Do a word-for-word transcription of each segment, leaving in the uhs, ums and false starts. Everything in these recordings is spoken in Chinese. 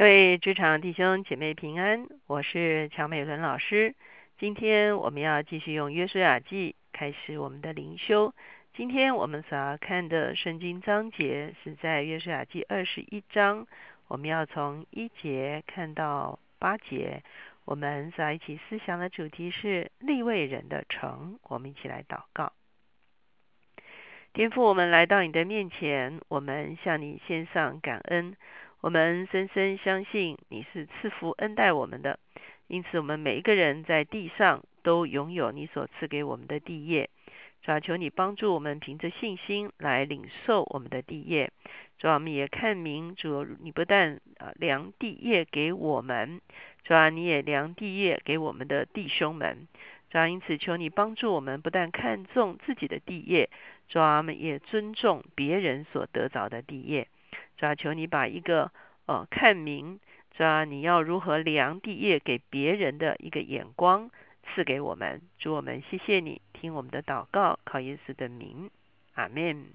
各位职场弟兄姐妹平安，我是乔美伦老师。今天我们要继续用约书亚记开始我们的灵修。今天我们所要看的圣经章节是在约书亚记二十一章，我们要从一节看到八节。我们所要一起思想的主题是利未人的城。我们一起来祷告。天父，我们来到你的面前，我们向你献上感恩，我们深深相信你是赐福恩待我们的，因此我们每一个人在地上都拥有你所赐给我们的地业。主啊，求你帮助我们凭着信心来领受我们的地业。主啊，我们也看明主你不但量地业给我们，主啊，你也量地业给我们的弟兄们。主啊，因此求你帮助我们不但看重自己的地业，主啊，我们也尊重别人所得着的地业。主啊，求你把一个呃看明，主啊，你要如何量地业给别人的一个眼光赐给我们。主，我们谢谢你，听我们的祷告，靠耶稣的名，阿们。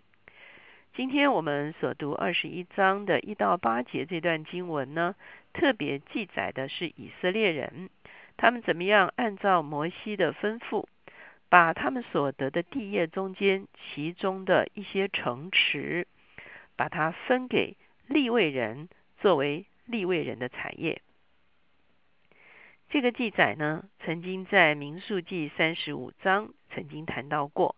今天我们所读二十一章的一到八节这段经文呢，特别记载的是以色列人他们怎么样按照摩西的吩咐，把他们所得的地业中间其中的一些城池，把它分给利未人作为利未人的产业。这个记载呢，曾经在民数记三十五章曾经谈到过。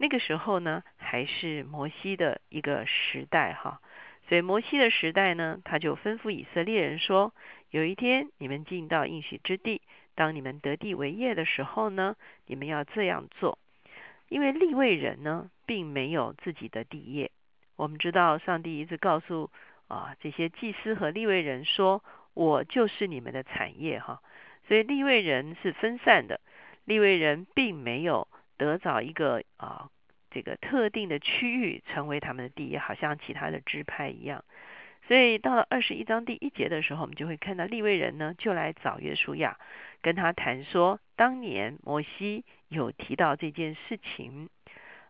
那个时候呢，还是摩西的一个时代哈，所以摩西的时代呢，他就吩咐以色列人说，有一天你们进到应许之地，当你们得地为业的时候呢，你们要这样做。因为利未人呢，并没有自己的地业。我们知道上帝一直告诉啊这些祭司和利未人说，我就是你们的产业哈，所以利未人是分散的，利未人并没有得着一个啊这个特定的区域成为他们的地业，好像其他的支派一样。所以到了二十一章第一节的时候，我们就会看到利未人呢就来找约书亚，跟他谈说当年摩西有提到这件事情。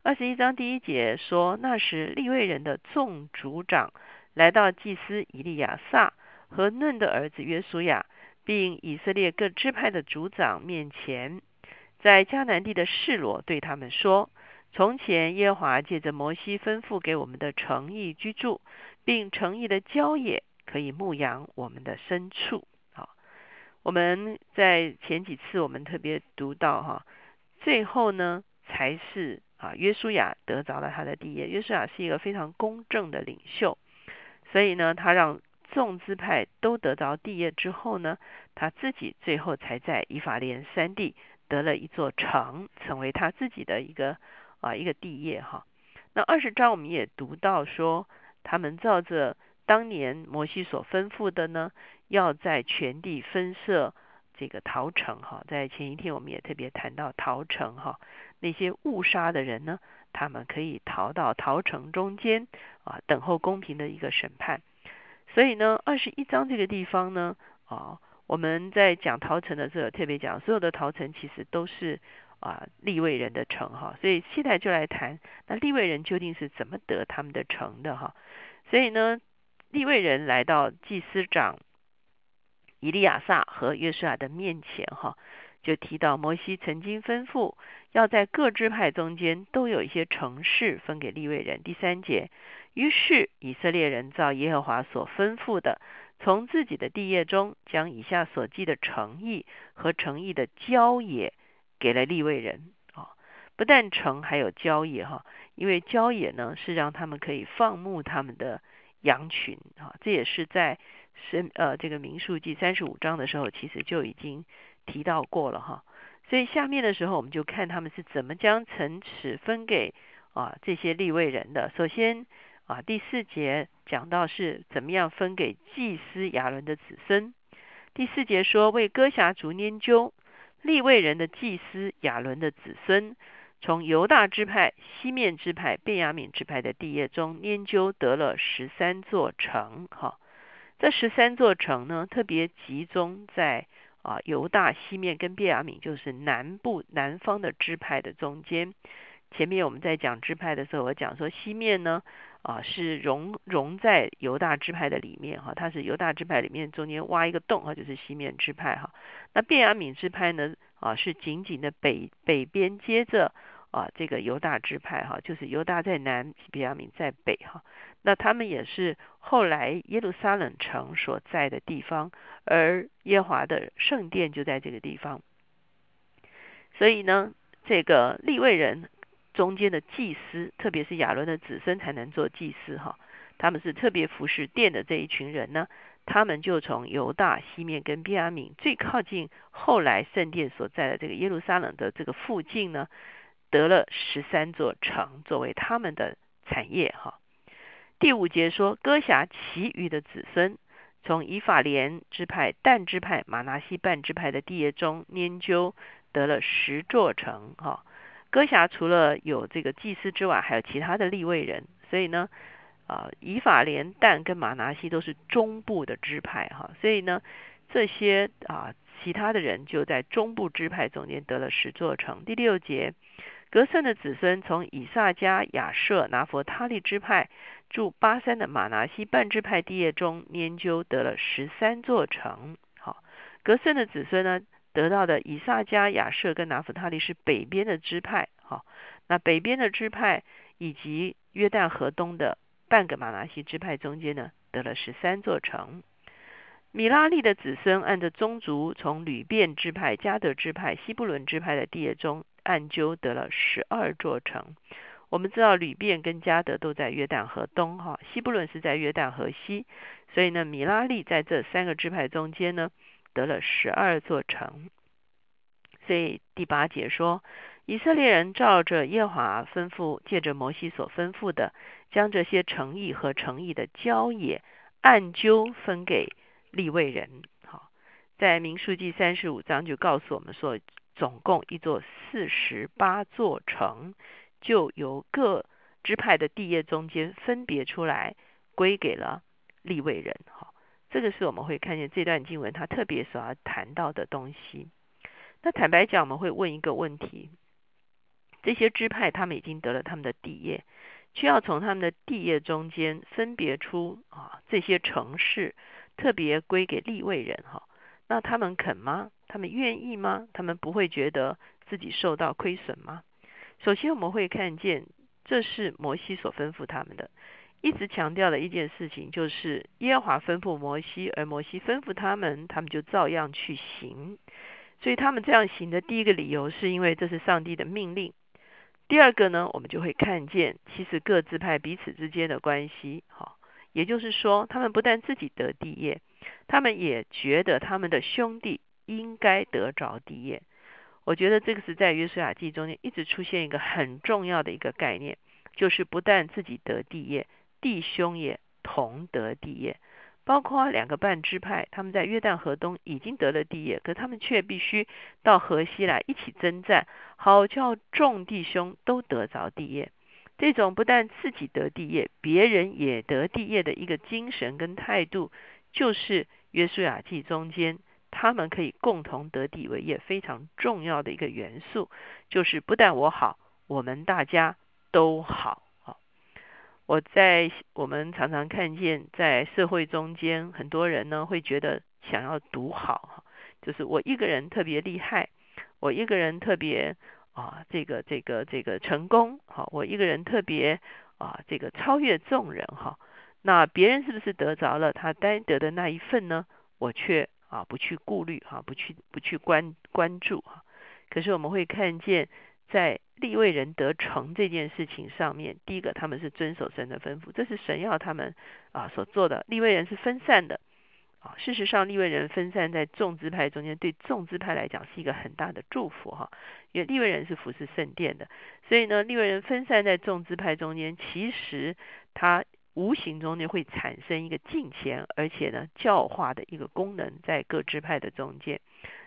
二十一章第一节说，那时利未人的众族长来到祭司以利亚撒和嫩的儿子约书亚，并以色列各支派的族长面前，在迦南地的示罗对他们说，从前耶和华借着摩西吩咐给我们的城邑居住，并城邑的郊野可以牧养我们的牲畜。好，我们在前几次我们特别读到哈，最后呢才是啊，约书亚得着了他的地业。约书亚是一个非常公正的领袖，所以呢，他让众支派都得着地业之后呢，他自己最后才在以法莲山地得了一座城，成为他自己的一个啊一个地业哈。那二十章我们也读到说，他们照着当年摩西所吩咐的呢，要在全地分设这个逃城哈，在前一天我们也特别谈到逃城哈，那些误杀的人呢，他们可以逃到逃城中间啊，等候公平的一个审判。所以呢，二十一章这个地方呢，啊，我们在讲逃城的时候特别讲，所有的逃城其实都是啊利未人的城哈，所以现在就来谈，那利未人究竟是怎么得他们的城的哈？所以呢，利未人来到祭司长以利亚撒和约书亚的面前哈，就提到摩西曾经吩咐要在各支派中间都有一些城市分给利未人。第三节，于是以色列人照耶和华所吩咐的，从自己的地业中将以下所记的城邑和城邑的郊野给了利未人。不但城还有郊野哈，因为郊野呢是让他们可以放牧他们的羊群哈，这也是在是呃，这个民数记三十五章的时候其实就已经提到过了哈。所以下面的时候我们就看他们是怎么将城池分给啊这些利未人的。首先啊，第四节讲到是怎么样分给祭司亚伦的子孙。第四节说，为哥辖族拈阄，利未人的祭司亚伦的子孙，从犹大支派、西面支派、便雅悯支派的地业中拈阄得了十三座城哈。这十三座城呢，特别集中在啊犹大、西面跟便雅悯，就是南部南方的支派的中间。前面我们在讲支派的时候，我讲说西面呢啊，是融融在犹大支派的里面哈、啊，它是犹大支派里面中间挖一个洞哈、啊，就是西缅支派哈、啊。那便雅悯支派呢啊，是紧紧的北北边接着啊这个犹大支派哈、啊，就是犹大在南，便雅悯在北哈、啊。那他们也是后来耶路撒冷城所在的地方，而耶和华的圣殿就在这个地方。所以呢，这个利未人中间的祭司，特别是亚伦的子孙才能做祭司哈，他们是特别服侍殿的这一群人呢，他们就从犹大西面跟便雅悯最靠近后来圣殿所在的这个耶路撒冷的这个附近呢，得了十三座城作为他们的产业哈。第五节说，哥辖其余的子孙从以法莲支派、但支派、马拿西半支派的地业中拈阄得了十座城哈。哥辖除了有这个祭司之外，还有其他的利未人，所以呢，啊、呃，以法莲、但跟马拿西都是中部的支派哈，所以呢，这些啊、呃、其他的人就在中部支派中间得了十座城。第六节，革胜的子孙从以萨迦、亚设、拿弗他利支派驻巴珊的马拿西半支派地业中拈阄得了十三座城。好，革胜的子孙呢？得到的以萨迦、亚设跟拿弗他利是北边的支派、哦、那北边的支派以及约旦河东的半个马拿西支派中间呢，得了十三座城。米拉利的子孙按着宗族从吕遍支派、加德支派、西布伦支派的地业中按阄得了十二座城。我们知道吕遍跟加德都在约旦河东、哦、西布伦是在约旦河西，所以呢，米拉利在这三个支派中间呢得了十二座城。所以第八节说，以色列人照着耶和华吩咐，借着摩西所吩咐的，将这些城邑和城邑的郊野按阄分给利未人。好，在民数记三十五章就告诉我们说，总共一座四十八座城，就由各支派的地业中间分别出来，归给了利未人。好。这个是我们会看见这段经文它特别所要谈到的东西。那坦白讲，我们会问一个问题，这些支派他们已经得了他们的地业，需要从他们的地业中间分别出啊这些城市特别归给利未人哈、啊，那他们肯吗？他们愿意吗？他们不会觉得自己受到亏损吗？首先我们会看见，这是摩西所吩咐他们的。一直强调的一件事情就是耶和华吩咐摩西，而摩西吩咐他们，他们就照样去行。所以他们这样行的第一个理由是因为这是上帝的命令。第二个呢，我们就会看见其实各支派彼此之间的关系，也就是说他们不但自己得地业，他们也觉得他们的兄弟应该得着地业。我觉得这个是在约书亚记中间一直出现一个很重要的一个概念，就是不但自己得地业，弟兄也同得地业。包括两个半支派，他们在约旦河东已经得了地业，可他们却必须到河西来一起征战，好叫众弟兄都得着地业。这种不但自己得地业，别人也得地业的一个精神跟态度，就是约书亚记中间他们可以共同得地为业非常重要的一个元素，就是不但我好，我们大家都好。我在我们常常看见在社会中间，很多人呢会觉得想要独好，就是我一个人特别厉害，我一个人特别啊这个这个这个成功，好，我一个人特别啊这个超越众人哈。那别人是不是得着了他该得的那一份呢？我却啊不去顾虑哈，不去不去关关注哈。可是我们会看见在利未人得城这件事情上面，第一个他们是遵守神的吩咐，这是神要他们啊所做的。利未人是分散的啊，事实上利未人分散在众支派中间，对众支派来讲是一个很大的祝福哈、啊，因为利未人是服侍圣殿的，所以呢利未人分散在众支派中间，其实他无形中就会产生一个敬虔而且呢教化的一个功能在各支派的中间。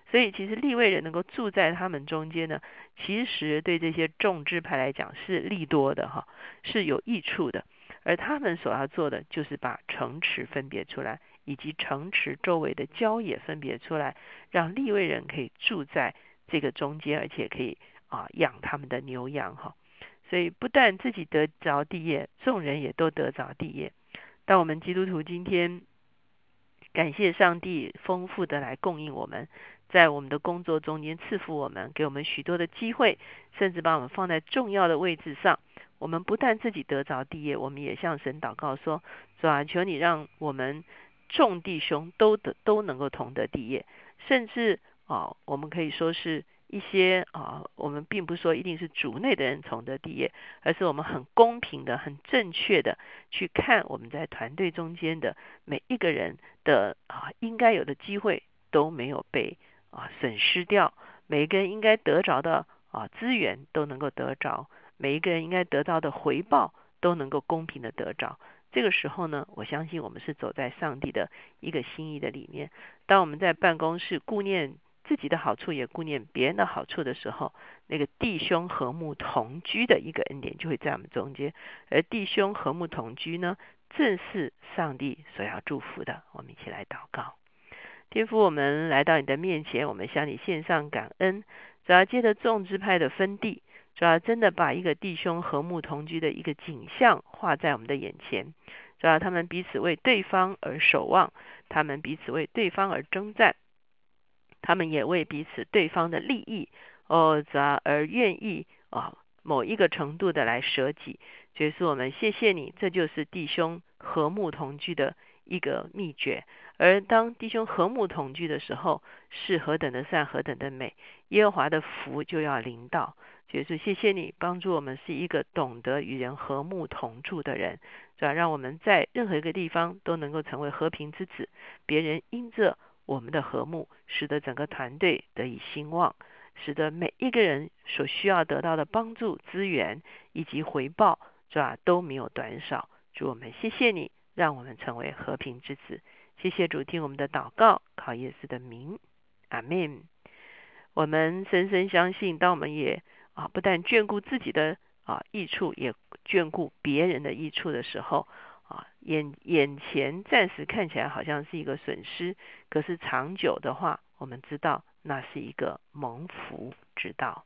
所以其实利未人能够住在他们中间呢，其实对这些众支派来讲是利多的哈，是有益处的。而他们所要做的就是把城池分别出来，以及城池周围的郊野分别出来，让利未人可以住在这个中间，而且可以啊养他们的牛羊哈。所以不但自己得着地业，众人也都得着地业。当我们基督徒今天感谢上帝丰富的来供应我们，在我们的工作中间赐福我们，给我们许多的机会，甚至把我们放在重要的位置上，我们不但自己得着地业，我们也向神祷告说，主啊，求你让我们众弟兄都得都能够同得地业，甚至、哦、我们可以说是一些、哦、我们并不说一定是主内的人同得地业，而是我们很公平的很正确的去看我们在团队中间的每一个人的、哦、应该有的机会都没有被、哦、损失掉，每一个人应该得着的、哦、资源都能够得着，每一个人应该得到的回报都能够公平的得着。这个时候呢，我相信我们是走在上帝的一个心意的里面。当我们在办公室顾念自己的好处也顾念别人的好处的时候，那个弟兄和睦同居的一个恩典就会在我们中间。而弟兄和睦同居呢，正是上帝所要祝福的。我们一起来祷告。天父，我们来到你的面前，我们向你献上感恩，主要借着众支派的分地，主要真的把一个弟兄和睦同居的一个景象画在我们的眼前，主要他们彼此为对方而守望，他们彼此为对方而征战，他们也为彼此对方的利益、哦、主要而愿意、哦、某一个程度的来舍己。所以说我们谢谢你，这就是弟兄和睦同居的一个秘诀。而当弟兄和睦同居的时候，是何等的善，何等的美，耶和华的福就要临到。就是谢谢你帮助我们是一个懂得与人和睦同住的人，主要让我们在任何一个地方都能够成为和平之子，别人因着我们的和睦，使得整个团队得以兴旺，使得每一个人所需要得到的帮助、资源以及回报，主要都没有短少。主，我们谢谢你让我们成为和平之子。谢谢主，听我们的祷告，靠耶稣的名，阿们。我们深深相信，当我们也啊，不但眷顾自己的啊益处，也眷顾别人的益处的时候啊，眼眼前暂时看起来好像是一个损失，可是长久的话，我们知道那是一个蒙福之道。